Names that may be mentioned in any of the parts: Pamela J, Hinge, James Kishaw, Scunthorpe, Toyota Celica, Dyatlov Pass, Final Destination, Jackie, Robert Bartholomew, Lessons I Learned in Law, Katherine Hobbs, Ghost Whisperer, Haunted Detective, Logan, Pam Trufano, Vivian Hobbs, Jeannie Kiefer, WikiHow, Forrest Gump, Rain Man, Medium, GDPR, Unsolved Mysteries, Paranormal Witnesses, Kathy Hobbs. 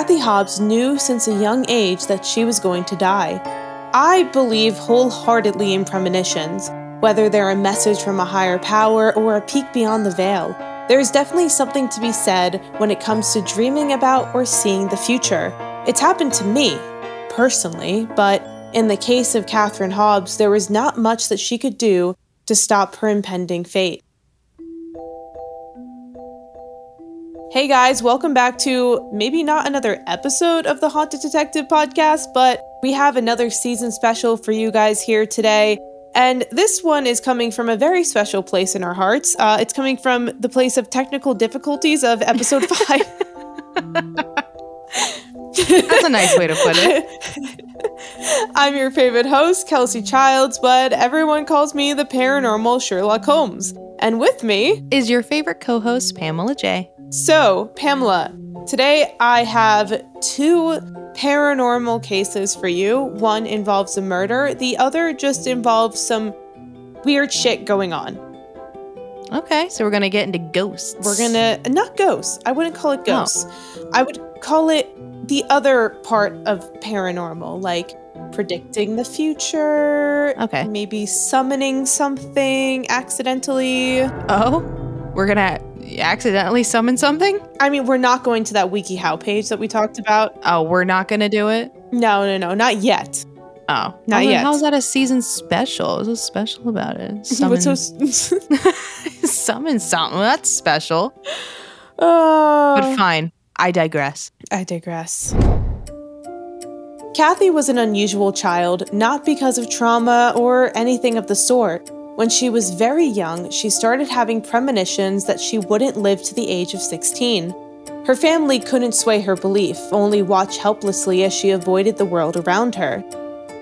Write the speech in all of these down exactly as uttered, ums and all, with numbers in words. Kathy Hobbs knew since a young age that she was going to die. I believe wholeheartedly in premonitions, whether they're a message from a higher power or a peek beyond the veil. There is definitely something to be said when it comes to dreaming about or seeing the future. It's happened to me, personally, but in the case of Katherine Hobbs, there was not much that she could do to stop her impending fate. Hey guys, welcome back to maybe not another episode of the Haunted Detective podcast, but we have another season special for you guys here today. And this one is coming from a very special place in our hearts. Uh, it's coming from the place of technical difficulties of episode five. That's a nice way to put it. I'm your favorite host, Kelsey Childs, but everyone calls me the paranormal Sherlock Holmes. And with me is your favorite co-host, Pamela J. So, Pamela, today I have two paranormal cases for you. One involves a murder, the other just involves some weird shit going on. Okay, so we're gonna get into ghosts. We're gonna not ghosts. I wouldn't call it ghosts. No. I would call it the other part of paranormal, like predicting the future. Okay. Maybe summoning something accidentally. Oh, we're gonna accidentally summon something? I mean, we're not going to that WikiHow page that we talked about. Oh, we're not gonna do it? No, no, no, not yet. Oh, not I mean, yet. How is that a season special? What's so special about it? Summon, What's so s- summon something. That's special. Oh. But fine. I digress. I digress. Kathy was an unusual child, not because of trauma or anything of the sort. When she was very young, she started having premonitions that she wouldn't live to the age of sixteen. Her family couldn't sway her belief, only watch helplessly as she avoided the world around her.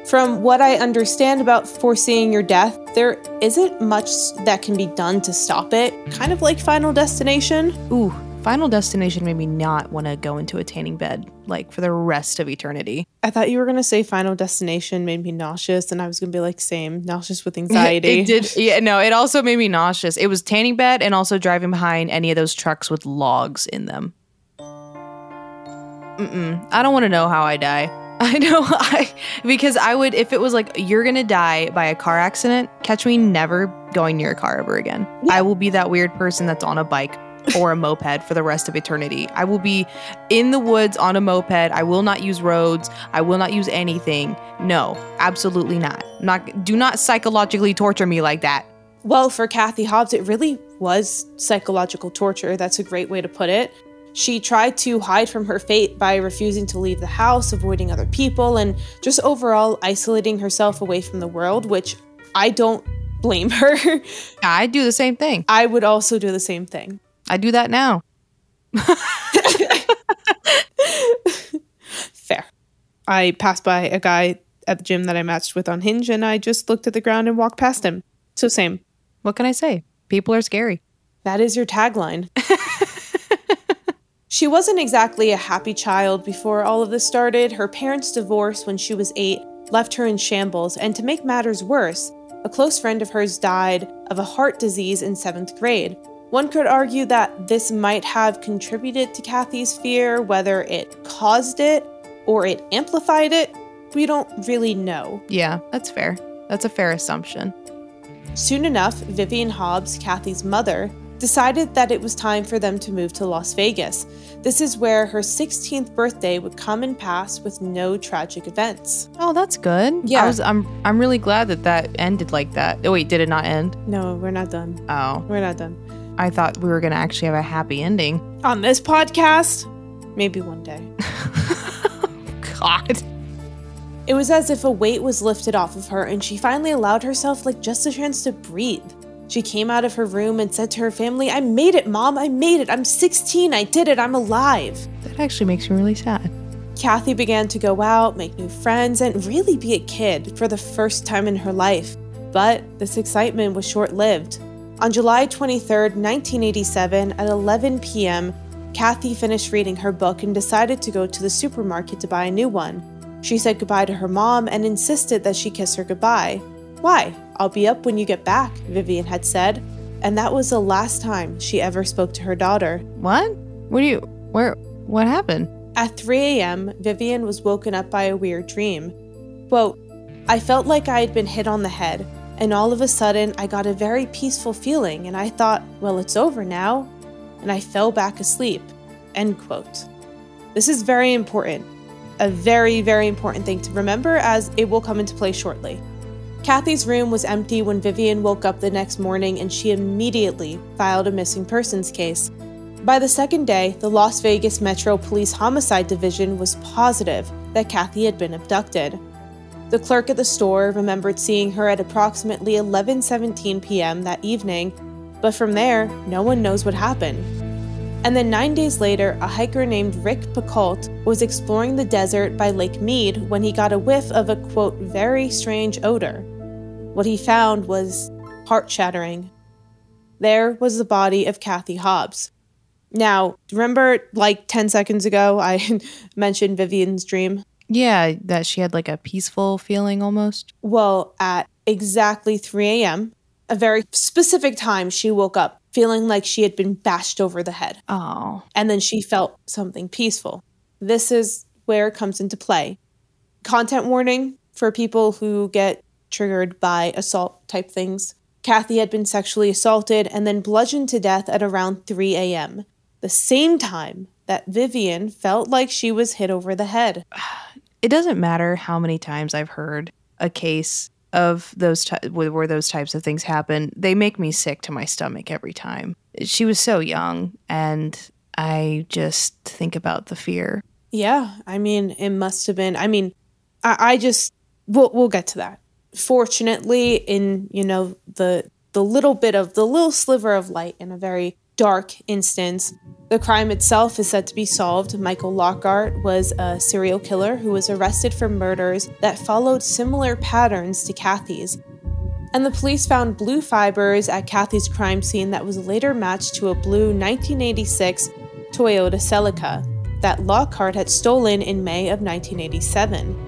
From what I understand about foreseeing your death, there isn't much that can be done to stop it. Kind of like Final Destination. Ooh, Final Destination made me not want to go into a tanning bed, like for the rest of eternity. I thought you were going to say Final Destination made me nauseous, and I was going to be like, same, nauseous with anxiety. It did. Yeah, no, it also made me nauseous. It was tanning bed and also driving behind any of those trucks with logs in them. Mm-mm. I don't want to know how I die. I know, I because I would, if it was like, you're going to die by a car accident, catch me never going near a car ever again. Yeah. I will be that weird person that's on a bike or a moped for the rest of eternity. I will be in the woods on a moped. I will not use roads. I will not use anything. No, absolutely not. Not do not psychologically torture me like that. Well, for Kathy Hobbs, it really was psychological torture. That's a great way to put it. She tried to hide from her fate by refusing to leave the house, avoiding other people, and just overall isolating herself away from the world, which I don't blame her. I do the same thing. I would also do the same thing. I do that now. Fair. I passed by a guy at the gym that I matched with on Hinge, and I just looked at the ground and walked past him. So same. What can I say? People are scary. That is your tagline. She wasn't exactly a happy child before all of this started. Her parents' divorce when she was eight left her in shambles, and to make matters worse, a close friend of hers died of a heart disease in seventh grade. One could argue that this might have contributed to Kathy's fear, whether it caused it or it amplified it. We don't really know. Yeah, that's fair. That's a fair assumption. Soon enough, Vivian Hobbs, Kathy's mother, decided that it was time for them to move to Las Vegas. This is where her sixteenth birthday would come and pass with no tragic events. Oh, that's good. Yeah. I was, I'm I'm really glad that that ended like that. Oh, wait, did it not end? No, we're not done. Oh. We're not done. I thought we were going to actually have a happy ending. On this podcast? Maybe one day. God. It was as if a weight was lifted off of her, and she finally allowed herself like just a chance to breathe. She came out of her room and said to her family, "I made it, Mom. I made it. I'm sixteen. I did it. I'm alive." That actually makes me really sad. Kathy began to go out, make new friends, and really be a kid for the first time in her life. But this excitement was short-lived. On July twenty-third, nineteen eighty-seven, at eleven p.m., Kathy finished reading her book and decided to go to the supermarket to buy a new one. She said goodbye to her mom and insisted that she kiss her goodbye. "Why? I'll be up when you get back," Vivian had said, and that was the last time she ever spoke to her daughter. What? What do you... Where... What happened? At three a.m., Vivian was woken up by a weird dream. Quote, I felt like I had been hit on the head, and all of a sudden I got a very peaceful feeling, and I thought, well, it's over now, and I fell back asleep, end quote. This is very important, a very, very important thing to remember, as it will come into play shortly. Kathy's room was empty when Vivian woke up the next morning, and she immediately filed a missing persons case. By the second day, the Las Vegas Metro Police Homicide Division was positive that Kathy had been abducted. The clerk at the store remembered seeing her at approximately eleven seventeen p.m. that evening, but from there, no one knows what happened. And then nine days later, a hiker named Rick Pacolt was exploring the desert by Lake Mead when he got a whiff of a, quote, very strange odor. What he found was heart-shattering. There was the body of Kathy Hobbs. Now, remember, like, ten seconds ago, I mentioned Vivian's dream? Yeah, that she had, like, a peaceful feeling almost. Well, at exactly three a.m., a very specific time, she woke up feeling like she had been bashed over the head. Oh. And then she felt something peaceful. This is where it comes into play. Content warning for people who get triggered by assault type things. Kathy had been sexually assaulted and then bludgeoned to death at around three a.m., the same time that Vivian felt like she was hit over the head. It doesn't matter how many times I've heard a case of those t- where those types of things happen. They make me sick to my stomach every time. She was so young, and I just think about the fear. Yeah, I mean, it must have been. I mean, I, I just, we'll, we'll get to that. Fortunately, in, you know, the the little bit of, the little sliver of light in a very dark instance, the crime itself is said to be solved. Michael Lockhart was a serial killer who was arrested for murders that followed similar patterns to Kathy's. And the police found blue fibers at Kathy's crime scene that was later matched to a blue nineteen eighty-six Toyota Celica that Lockhart had stolen in May of nineteen eighty-seven.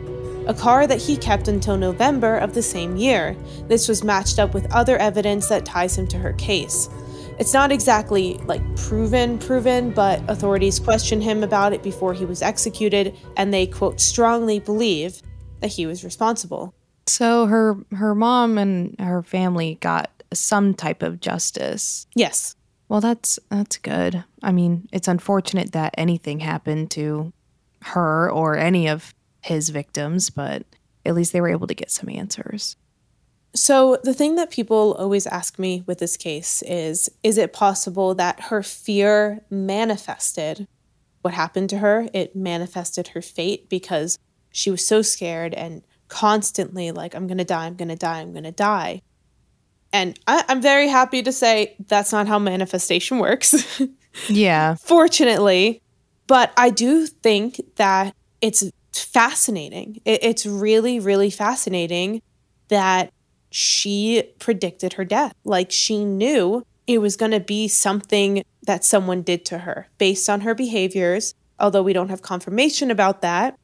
A car that he kept until November of the same year. This was matched up with other evidence that ties him to her case. It's not exactly, like, proven, proven, but authorities questioned him about it before he was executed, and they, quote, strongly believe that he was responsible. So her her mom and her family got some type of justice. Yes. Well, that's that's good. I mean, it's unfortunate that anything happened to her or any of his victims, but at least they were able to get some answers. So the thing that people always ask me with this case is, is it possible that her fear manifested what happened to her? It manifested her fate because she was so scared and constantly like, I'm going to die, I'm going to die, I'm going to die. And I- I'm very happy to say that's not how manifestation works. Yeah. Fortunately. But I do think that it's fascinating. It's really, really fascinating that she predicted her death. Like, she knew it was going to be something that someone did to her based on her behaviors, although we don't have confirmation about that.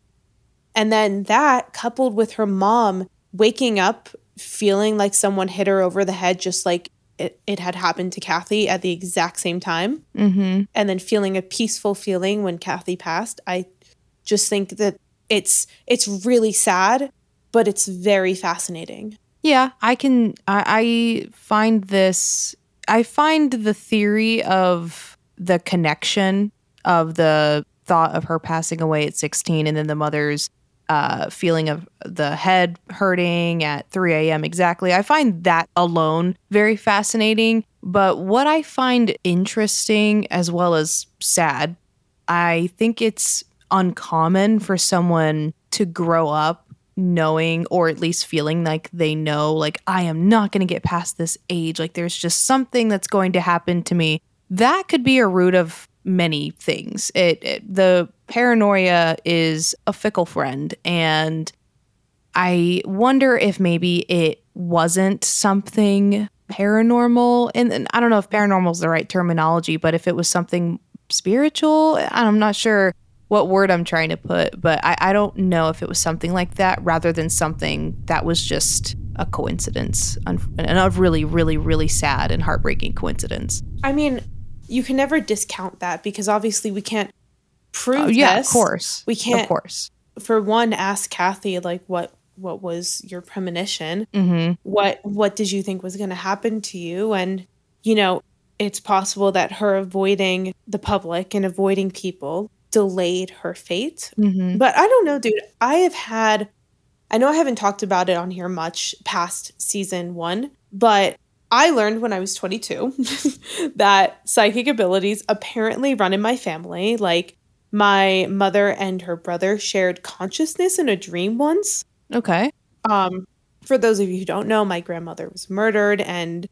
And then that, coupled with her mom waking up feeling like someone hit her over the head, just like it, it had happened to Kathy at the exact same time, mm-hmm. and then feeling a peaceful feeling when Kathy passed, I just think that It's it's really sad, but it's very fascinating. Yeah, I can I, I find this I find the theory of the connection of the thought of her passing away at sixteen and then the mother's uh, feeling of the head hurting at three a.m. exactly. I find that alone very fascinating. But what I find interesting as well as sad, I think it's uncommon for someone to grow up knowing, or at least feeling like they know, like, I am not going to get past this age. Like, there's just something that's going to happen to me. That could be a root of many things. It, it the paranoia is a fickle friend. And I wonder if maybe it wasn't something paranormal. And, and I don't know if paranormal is the right terminology, but if it was something spiritual, I'm not sure what word I'm trying to put, but I, I don't know if it was something like that rather than something that was just a coincidence, and a really, really, really sad and heartbreaking coincidence. I mean, you can never discount that because obviously we can't prove oh, yeah, this. Yeah, of course. We can't, of course. For one, ask Kathy, like, what what was your premonition? Mm-hmm. What What did you think was going to happen to you? And, you know, it's possible that her avoiding the public and avoiding people delayed her fate. Mm-hmm. But I don't know, dude. I have had, I know I haven't talked about it on here much past season one, but I learned when I was twenty-two that psychic abilities apparently run in my family. Like, my mother and her brother shared consciousness in a dream once. Okay. Um, for those of you who don't know, my grandmother was murdered, and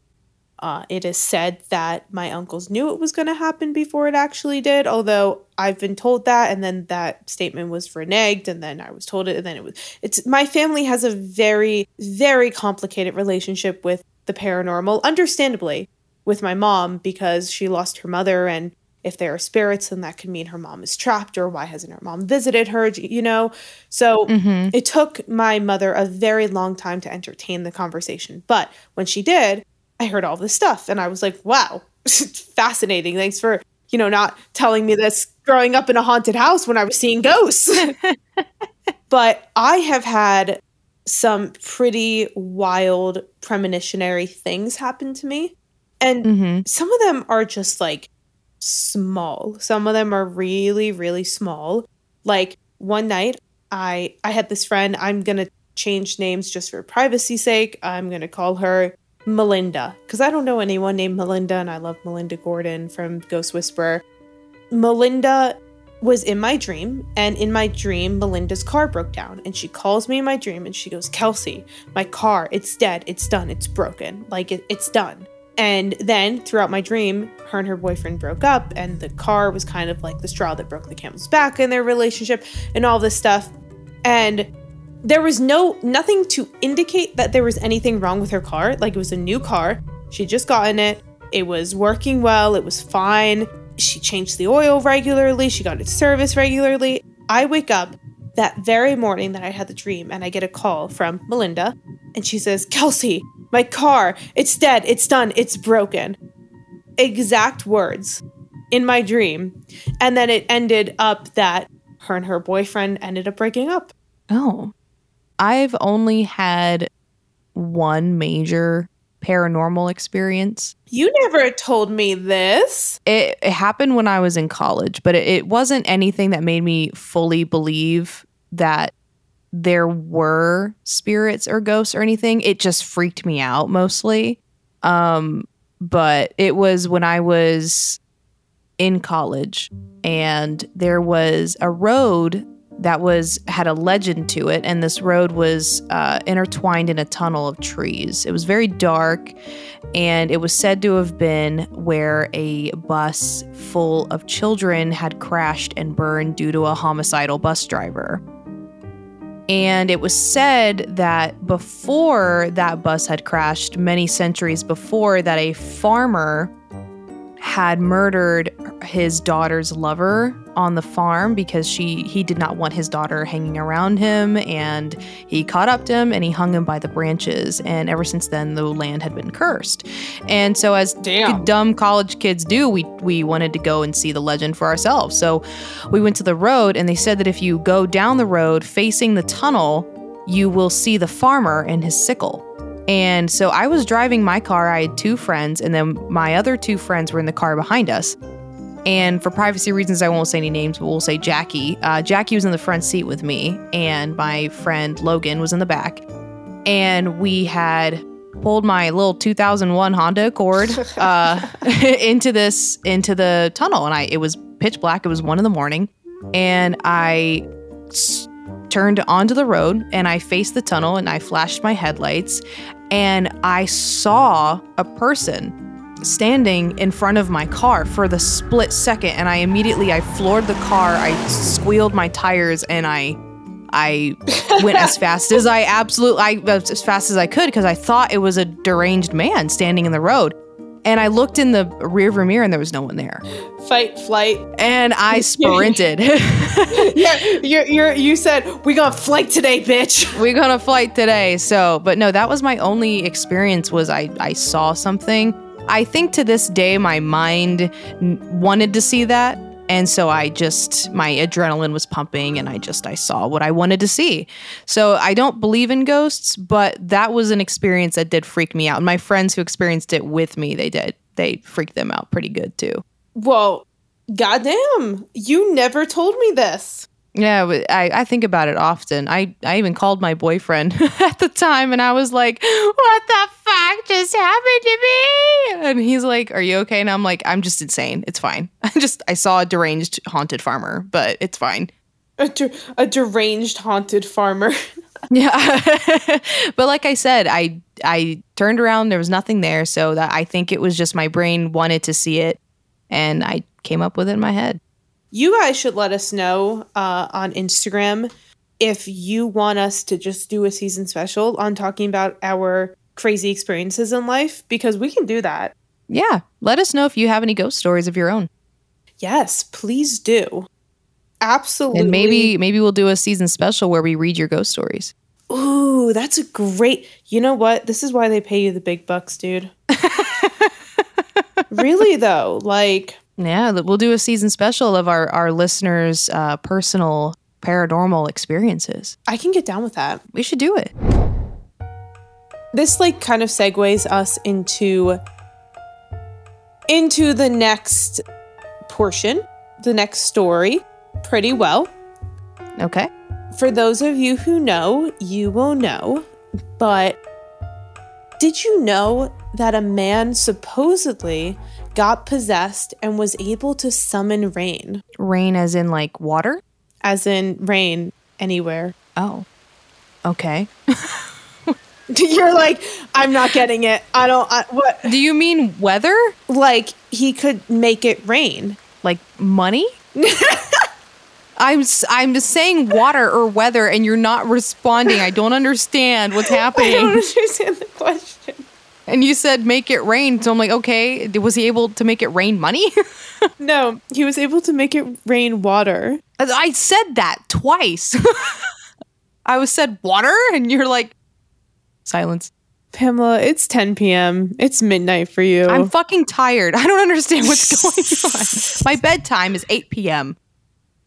uh, it is said that my uncles knew it was going to happen before it actually did, although I've been told that, and then that statement was reneged, and then I was told it, and then it was... It's my family has a very, very complicated relationship with the paranormal, understandably, with my mom, because she lost her mother, and if there are spirits, then that could mean her mom is trapped, or why hasn't her mom visited her, you know? So mm-hmm. It took my mother a very long time to entertain the conversation. But when she did, I heard all this stuff, and I was like, wow, fascinating. Thanks for, you know, not telling me this growing up in a haunted house when I was seeing ghosts. But I have had some pretty wild premonitionary things happen to me. And mm-hmm. some of them are just like, small. Some of them are really, really small. Like one night I I had this friend, I'm going to change names just for privacy's sake. I'm going to call her Melinda, because I don't know anyone named Melinda, and I love Melinda Gordon from Ghost Whisperer. Melinda was in my dream, and in my dream, Melinda's car broke down, and she calls me in my dream and she goes, Kelsey, my car, it's dead. It's done. It's broken. Like it, it's done. And then throughout my dream, her and her boyfriend broke up, and the car was kind of like the straw that broke the camel's back in their relationship and all this stuff. And there was no nothing to indicate that there was anything wrong with her car. Like, it was a new car. She'd just gotten it. It was working well. It was fine. She changed the oil regularly. She got it serviced regularly. I wake up that very morning that I had the dream, and I get a call from Melinda, and she says, Kelsey, my car, it's dead, it's done, it's broken. Exact words in my dream. And then it ended up that her and her boyfriend ended up breaking up. Oh. I've only had one major paranormal experience. You never told me this. It, it happened when I was in college, but it, it wasn't anything that made me fully believe that there were spirits or ghosts or anything. It just freaked me out mostly. Um, but it was when I was in college, and there was a road that was had a legend to it, and this road was uh, intertwined in a tunnel of trees. It was very dark, and it was said to have been where a bus full of children had crashed and burned due to a homicidal bus driver. And it was said that before that bus had crashed, many centuries before, that a farmer had murdered his daughter's lover on the farm because she he did not want his daughter hanging around him, and he caught up to him and he hung him by the branches. And ever since then, the land had been cursed. And so, as Damn. dumb college kids do, we we wanted to go and see the legend for ourselves. So we went to the road, and they said that if you go down the road facing the tunnel, you will see the farmer and his sickle. And so I was driving my car. I had two friends, and then my other two friends were in the car behind us. And for privacy reasons, I won't say any names, but we'll say Jackie. Uh, Jackie was in the front seat with me, and my friend Logan was in the back. And we had pulled my little two thousand one Honda Accord uh, into this into the tunnel, and I it was pitch black. It was one in the morning, and I. St- turned onto the road, and I faced the tunnel, and I flashed my headlights, and I saw a person standing in front of my car for the split second, and I immediately, I floored the car, I squealed my tires, and I I went as fast as I absolutely, I, as fast as I could, because I thought it was a deranged man standing in the road. And I looked in the rearview mirror, and there was no one there. Fight, flight. And I sprinted. yeah, you're, you're, you said, we gonna flight today, bitch. We gonna flight today. So, but no, that was my only experience, was I, I saw something. I think to this day, my mind n- wanted to see that. And so I just, my adrenaline was pumping and I just, I saw what I wanted to see. So I don't believe in ghosts, but that was an experience that did freak me out. And my friends who experienced it with me, they did. They freaked them out pretty good too. Well, goddamn, you never told me this. Yeah, I, I think about it often. I, I even called my boyfriend at the time and I was like, what the fuck just happened to me? And he's like, are you okay? And I'm like, I'm just insane. It's fine. I just, I saw a deranged haunted farmer, but it's fine. A, der- a deranged haunted farmer. Yeah. But like I said, I, I turned around. There was nothing there. So that I think it was just my brain wanted to see it. And I came up with it in my head. You guys should let us know uh, on Instagram if you want us to just do a season special on talking about our crazy experiences in life, because we can do that. Yeah. Let us know if you have any ghost stories of your own. Yes, please do. Absolutely. And maybe maybe we'll do a season special where we read your ghost stories. Ooh, that's a great... You know what? This is why they pay you the big bucks, dude. Really, though. Like... Yeah, we'll do a season special of our, our listeners' uh, personal paranormal experiences. I can get down with that. We should do it. This like kind of segues us into, into the next portion, the next story pretty well. Okay. For those of you who know, you will know, but did you know that a man supposedly got possessed and was able to summon rain? Rain as in like water? As in rain anywhere. Oh, okay. You're like, I'm not getting it. I don't, I, what? Do you mean weather? Like he could make it rain. Like money? I'm I'm just saying water or weather and you're not responding. I don't understand what's happening. I don't understand the question. And you said make it rain. So I'm like, okay, was he able to make it rain money? No, he was able to make it rain water. I said that twice. I was said water and you're like, silence. Pamela, it's ten p.m. It's midnight for you. I'm fucking tired. I don't understand what's going on. My bedtime is eight p.m.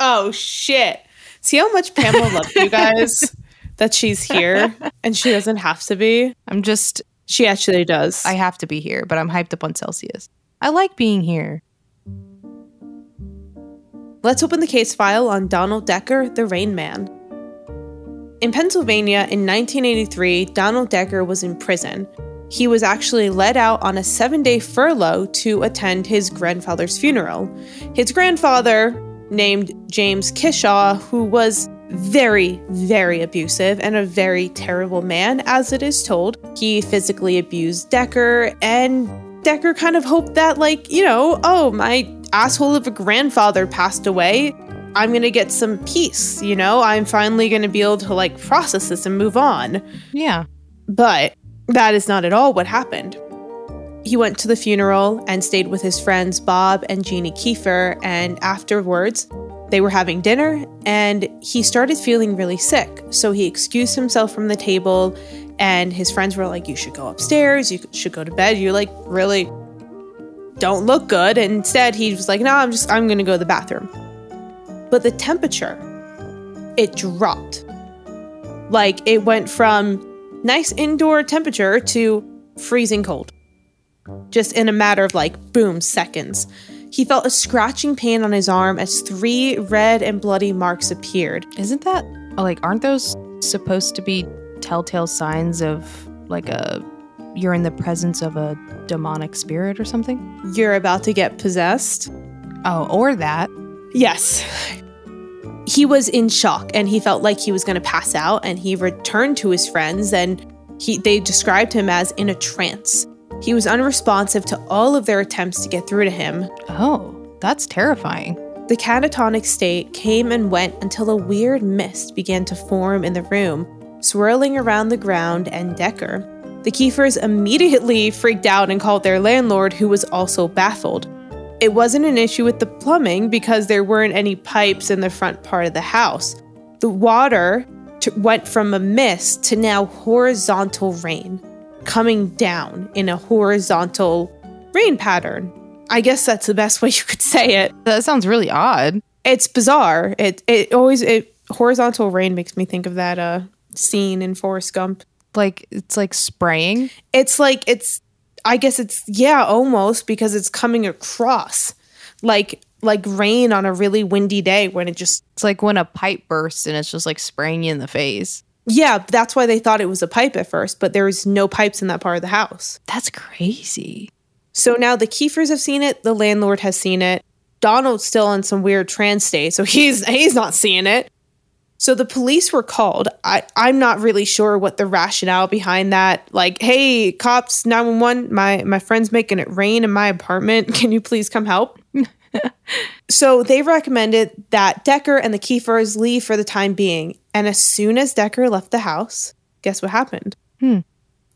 Oh, shit. See how much Pamela loves you guys that she's here and she doesn't have to be? I'm just... She actually does. I have to be here, but I'm hyped up on Celsius. I like being here. Let's open the case file on Donald Decker, the Rain Man. In Pennsylvania in nineteen eighty-three, Donald Decker was in prison. He was actually let out on a seven-day furlough to attend his grandfather's funeral. His grandfather, named James Kishaw, who was very, very abusive and a very terrible man, as it is told. He physically abused Decker, and Decker kind of hoped that, like, you know, oh, my asshole of a grandfather passed away. I'm going to get some peace, you know? I'm finally going to be able to, like, process this and move on. Yeah. But that is not at all what happened. He went to the funeral and stayed with his friends Bob and Jeannie Kiefer, and afterwards, they were having dinner and he started feeling really sick. So he excused himself from the table and his friends were like, you should go upstairs. You should go to bed. You like really don't look good. And instead he was like, no, I'm just, I'm going to go to the bathroom. But the temperature, it dropped. Like it went from nice indoor temperature to freezing cold. Just in a matter of like, boom, seconds. He felt a scratching pain on his arm as three red and bloody marks appeared. Isn't that, like, aren't those supposed to be telltale signs of, like, a, you're in the presence of a demonic spirit or something? You're about to get possessed. Oh, or that. Yes. He was in shock, and he felt like he was going to pass out, and he returned to his friends, and he they described him as in a trance. He was unresponsive to all of their attempts to get through to him. Oh, that's terrifying. The catatonic state came and went until a weird mist began to form in the room, swirling around the ground and Decker. The Kiefers immediately freaked out and called their landlord, who was also baffled. It wasn't an issue with the plumbing because there weren't any pipes in the front part of the house. The water t- went from a mist to now horizontal rain, coming down in a horizontal rain pattern. I guess that's the best way you could say it. That sounds really odd. It's bizarre. It it always it horizontal rain makes me think of that uh scene in Forrest Gump. Like it's like spraying. It's like it's I guess it's yeah, almost, because it's coming across like like rain on a really windy day when it just it's like when a pipe bursts and it's just like spraying you in the face. Yeah, that's why they thought it was a pipe at first, but there was no pipes in that part of the house. That's crazy. So now the Kiefers have seen it, the landlord has seen it. Donald's still in some weird trance state, so he's he's not seeing it. So the police were called. I, I'm not really sure what the rationale behind that. Like, hey, cops, nine one one, my, my friend's making it rain in my apartment. Can you please come help? So they recommended that Decker and the Kiefers leave for the time being. And as soon as Decker left the house, guess what happened? Hmm.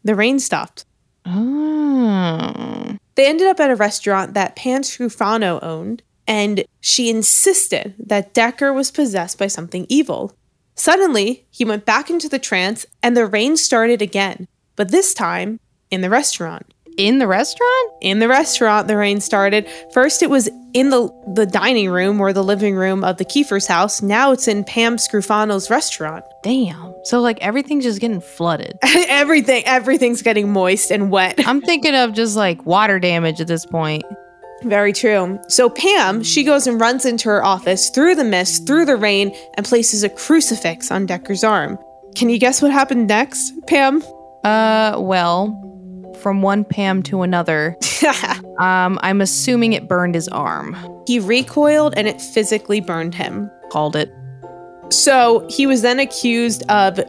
The rain stopped. Oh. They ended up at a restaurant that Pam Trufano owned, and she insisted that Decker was possessed by something evil. Suddenly, he went back into the trance, and the rain started again, but this time in the restaurant. In the restaurant? In the restaurant, the rain started. First, it was in the the dining room or the living room of the Kiefer's house. Now it's in Pam Scrufano's restaurant. Damn. So, like, everything's just getting flooded. Everything. Everything's getting moist and wet. I'm thinking of just, like, water damage at this point. Very true. So Pam, she goes and runs into her office through the mist, through the rain, and places a crucifix on Decker's arm. Can you guess what happened next, Pam? Uh, well... From one Pam to another, um, I'm assuming it burned his arm. He recoiled and it physically burned him. Called it. So he was then accused of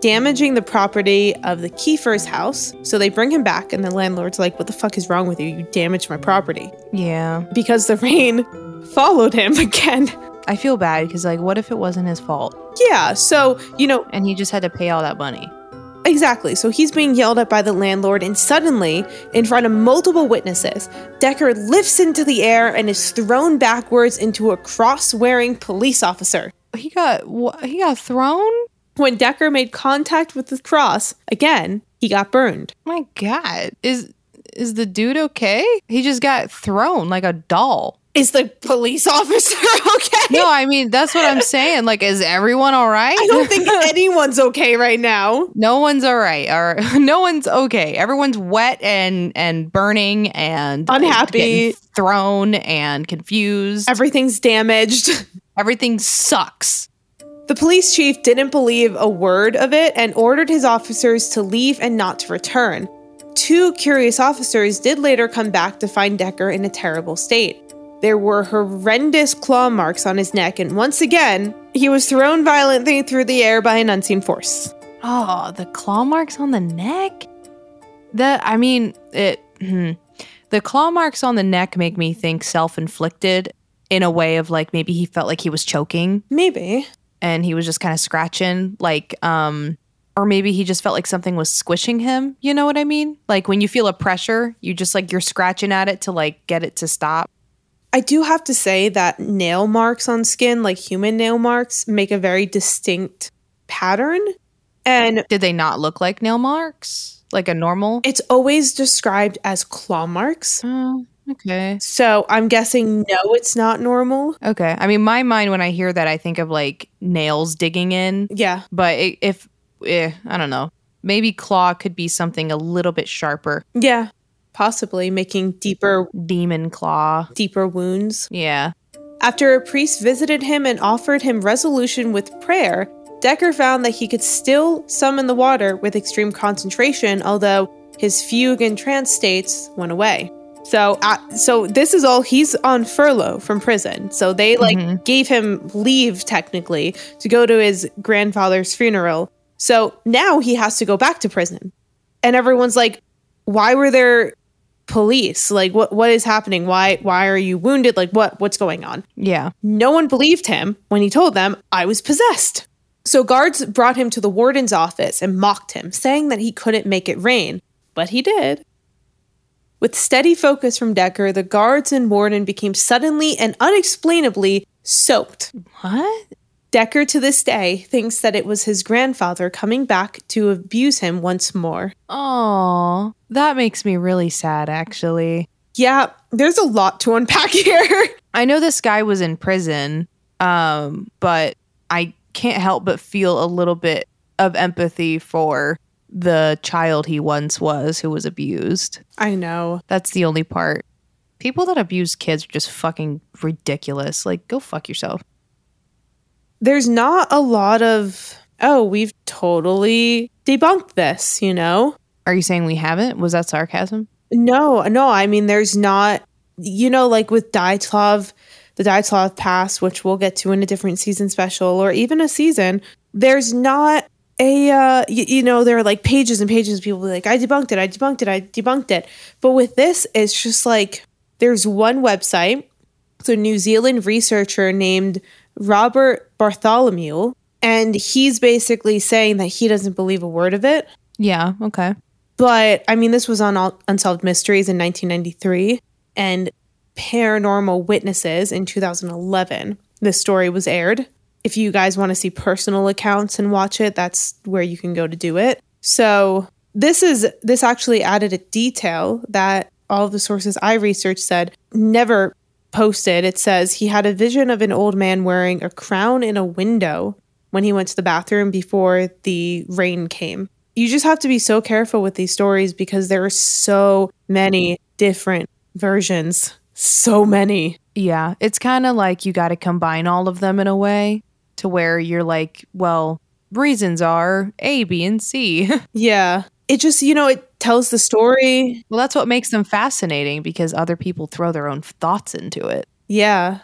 damaging the property of the Kiefer's house. So they bring him back and the landlord's like, what the fuck is wrong with you? You damaged my property. Yeah. Because the rain followed him again. I feel bad because, like, what if it wasn't his fault? Yeah. So, you know. And he just had to pay all that money. Exactly. So he's being yelled at by the landlord, and suddenly, in front of multiple witnesses, Decker lifts into the air and is thrown backwards into a cross-wearing police officer. He got wh- he got thrown? When Decker made contact with the cross, again, he got burned. My God. Is is the dude okay? He just got thrown like a doll. Is the police officer okay? No, I mean, that's what I'm saying. Like, is everyone all right? I don't think anyone's okay right now. No one's all right. Or, no one's okay. Everyone's wet and, and burning and... Unhappy. And thrown and confused. Everything's damaged. Everything sucks. The police chief didn't believe a word of it and ordered his officers to leave and not to return. Two curious officers did later come back to find Decker in a terrible state. There were horrendous claw marks on his neck, and once again, he was thrown violently through the air by an unseen force. Oh, the claw marks on the neck? That, I mean, it. Hmm. The claw marks on the neck make me think self-inflicted in a way of, like, maybe he felt like he was choking. Maybe. And he was just kind of scratching, like, um... Or maybe he just felt like something was squishing him. You know what I mean? Like, when you feel a pressure, you just, like, you're scratching at it to, like, get it to stop. I do have to say that nail marks on skin, like human nail marks, make a very distinct pattern. And did they not look like nail marks? Like a normal? It's always described as claw marks. Oh, okay. So I'm guessing, no, it's not normal. Okay. I mean, my mind, when I hear that, I think of like nails digging in. Yeah. But if, eh, I don't know, maybe claw could be something a little bit sharper. Yeah. Possibly making deeper demon claw, deeper wounds. Yeah. After a priest visited him and offered him resolution with prayer, Decker found that he could still summon the water with extreme concentration, although his fugue and trance states went away. So, uh, so this is all, he's on furlough from prison. So they like mm-hmm. gave him leave technically to go to his grandfather's funeral. So now he has to go back to prison, and everyone's like, why were there police? Like, what what is happening? Why why are you wounded? Like, what what's going on? Yeah. No one believed him when he told them, I was possessed. So guards brought him to the warden's office and mocked him, saying that he couldn't make it rain. But he did. With steady focus from Decker, the guards and warden became suddenly and unexplainably soaked. What? Decker to this day thinks that it was his grandfather coming back to abuse him once more. Aww, that makes me really sad, actually. Yeah, there's a lot to unpack here. I know this guy was in prison, um, but I can't help but feel a little bit of empathy for the child he once was who was abused. I know. That's the only part. People that abuse kids are just fucking ridiculous. Like, go fuck yourself. There's not a lot of, oh, we've totally debunked this, you know? Are you saying we haven't? Was that sarcasm? No, no. I mean, there's not, you know, like with Dyatlov, the Dyatlov Pass, which we'll get to in a different season special or even a season, there's not a, uh, you, you know, there are like pages and pages of people like, I debunked it, I debunked it, I debunked it. But with this, it's just like, there's one website. It's a New Zealand researcher named Robert Bartholomew, and he's basically saying that he doesn't believe a word of it. Yeah, okay. But, I mean, this was on Unsolved Mysteries in nineteen ninety-three and Paranormal Witnesses in two thousand eleven. This story was aired. If you guys want to see personal accounts and watch it, that's where you can go to do it. So this is this actually added a detail that all of the sources I researched said never posted. It says he had a vision of an old man wearing a crown in a window when he went to the bathroom before the rain came. You just have to be so careful with these stories because there are so many different versions. So many. Yeah. It's kind of like you got to combine all of them in a way to where you're like, well, reasons are A, B, and C. Yeah. It just, you know, it tells the story. Well, that's what makes them fascinating because other people throw their own thoughts into it. Yeah.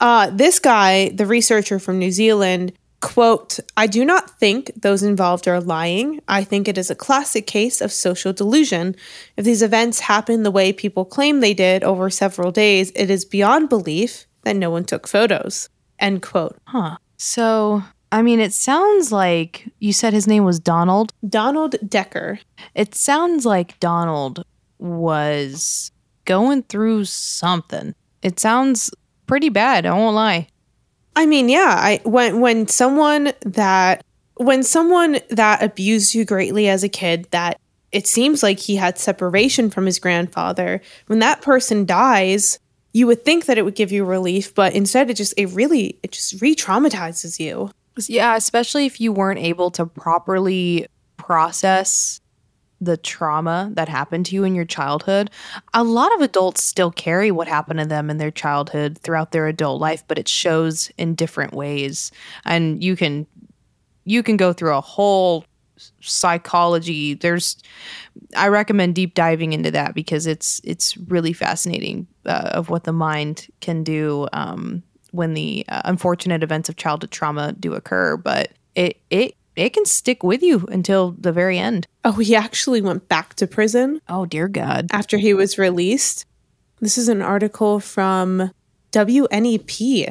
Uh, this guy, the researcher from New Zealand, quote, I do not think those involved are lying. I think it is a classic case of social delusion. If these events happen the way people claim they did over several days, it is beyond belief that no one took photos. End quote. Huh. So, I mean, it sounds like you said his name was Donald. Donald Decker. It sounds like Donald was going through something. It sounds pretty bad. I won't lie. I mean, yeah, I when when someone that when someone that abused you greatly as a kid, that it seems like he had separation from his grandfather, when that person dies, you would think that it would give you relief, but instead it just it really it just re-traumatizes you. Yeah, especially if you weren't able to properly process the trauma that happened to you in your childhood. A lot of adults still carry what happened to them in their childhood throughout their adult life, but it shows in different ways. And you can you can go through a whole psychology. There's, I recommend deep diving into that because it's it's really fascinating uh, of what the mind can do um, when the uh, unfortunate events of childhood trauma do occur. But it it. It can stick with you until the very end. Oh, he actually went back to prison. Oh, dear God. After he was released. This is an article from W N E P.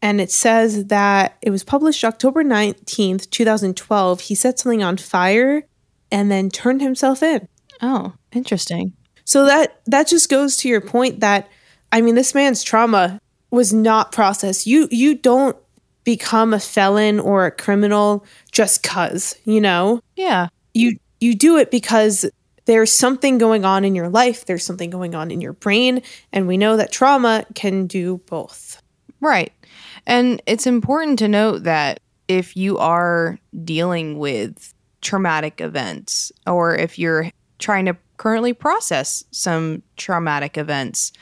And it says that it was published October nineteenth, twenty twelve. He set something on fire and then turned himself in. Oh, interesting. So that, that just goes to your point that, I mean, this man's trauma was not processed. You, you don't become a felon or a criminal just cause, you know? Yeah. You you do it because there's something going on in your life. There's something going on in your brain. And we know that trauma can do both. Right. And it's important to note that if you are dealing with traumatic events or if you're trying to currently process some traumatic events,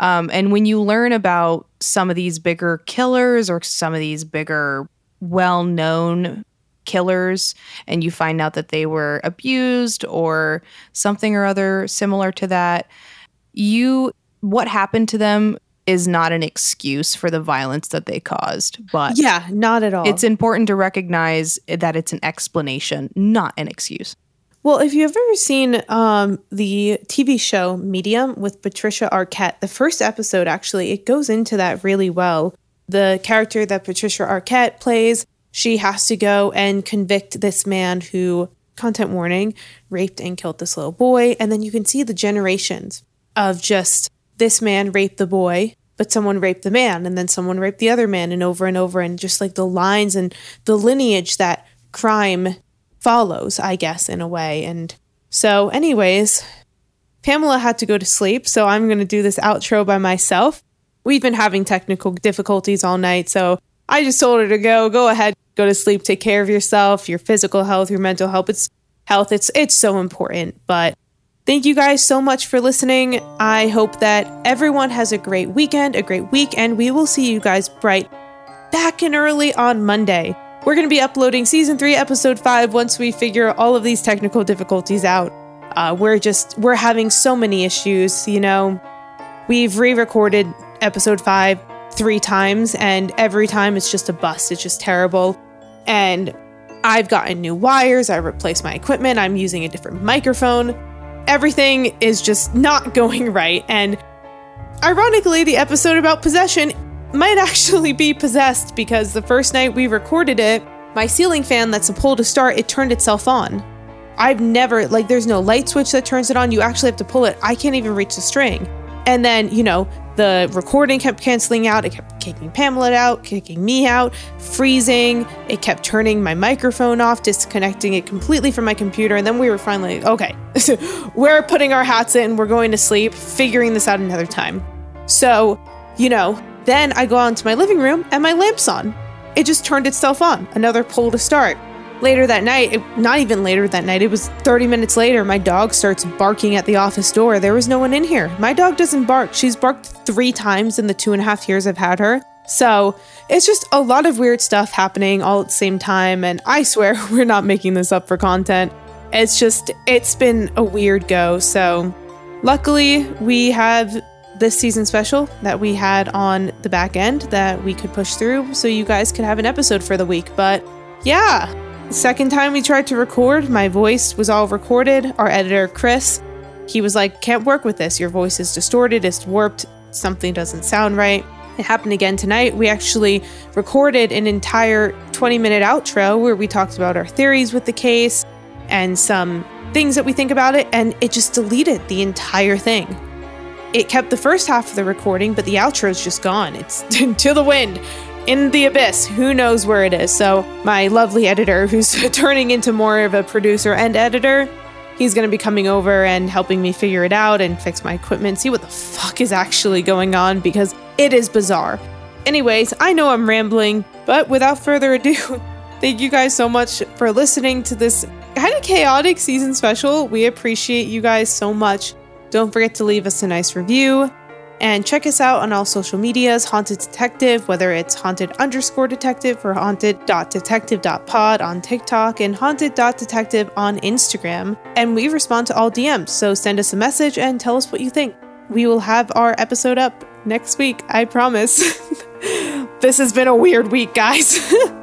Um, and when you learn about some of these bigger killers or some of these bigger well-known killers and you find out that they were abused or something or other similar to that, you what happened to them is not an excuse for the violence that they caused. But yeah, not at all. It's important to recognize that it's an explanation, not an excuse. Well, if you've ever seen um, the T V show Medium with Patricia Arquette, the first episode, actually, it goes into that really well. The character that Patricia Arquette plays, she has to go and convict this man who, content warning, raped and killed this little boy. And then you can see the generations of just this man raped the boy, but someone raped the man, and then someone raped the other man, and over and over, and just like the lines and the lineage that crime follows, I guess, in a way. And so anyways, Pamela had to go to sleep, so I'm going to do this outro by myself. We've been having technical difficulties all night, so I just told her to go, go ahead, go to sleep, take care of yourself, your physical health, your mental health. It's health. It's, it's so important. But thank you guys so much for listening. I hope that everyone has a great weekend, a great week, and we will see you guys bright back and early on Monday. We're going to be uploading season three, episode five, once we figure all of these technical difficulties out. Uh, we're just, we're having so many issues, you know. We've re-recorded episode five three times, and every time it's just a bust. It's just terrible. And I've gotten new wires. I replaced my equipment. I'm using a different microphone. Everything is just not going right. And ironically, the episode about possession might actually be possessed, because the first night we recorded it, my ceiling fan that's a pull to start, it turned itself on. I've never, like, there's no light switch that turns it on. You actually have to pull it. I can't even reach the string. And then, you know, the recording kept canceling out. It kept kicking Pamela out, kicking me out, freezing. It kept turning my microphone off, disconnecting it completely from my computer. And then we were finally, okay, we're putting our hats in. We're going to sleep, figuring this out another time. So, you know, then I go out into my living room and my lamp's on. It just turned itself on. Another pull to start. Later that night, it, not even later that night, it was thirty minutes later, my dog starts barking at the office door. There was no one in here. My dog doesn't bark. She's barked three times in the two and a half years I've had her. So it's just a lot of weird stuff happening all at the same time. And I swear we're not making this up for content. It's just, it's been a weird go. So luckily we have this season special that we had on the back end that we could push through so you guys could have an episode for the week. But yeah. Second time we tried to record, my voice was all recorded. Our editor, Chris, he was like, can't work with this. Your voice is distorted, it's warped, something doesn't sound right. It happened again tonight. We actually recorded an entire twenty minute outro where we talked about our theories with the case and some things that we think about it, and it just deleted the entire thing. It kept the first half of the recording, but the outro is just gone. It's to the wind. In the abyss, who knows where it is. So my lovely editor, who's turning into more of a producer and editor, he's going to be coming over and helping me figure it out and fix my equipment, see what the fuck is actually going on, because it is bizarre. Anyways, I know I'm rambling, but without further ado, thank you guys so much for listening to this kind of chaotic season special. We appreciate you guys so much. Don't forget to leave us a nice review. And check us out on all social medias, Haunted Detective, whether it's haunted underscore detective or haunted dot detective dot pod on TikTok and haunted dot detective on Instagram. And we respond to all D Ms, so send us a message and tell us what you think. We will have our episode up next week, I promise. This has been a weird week, guys.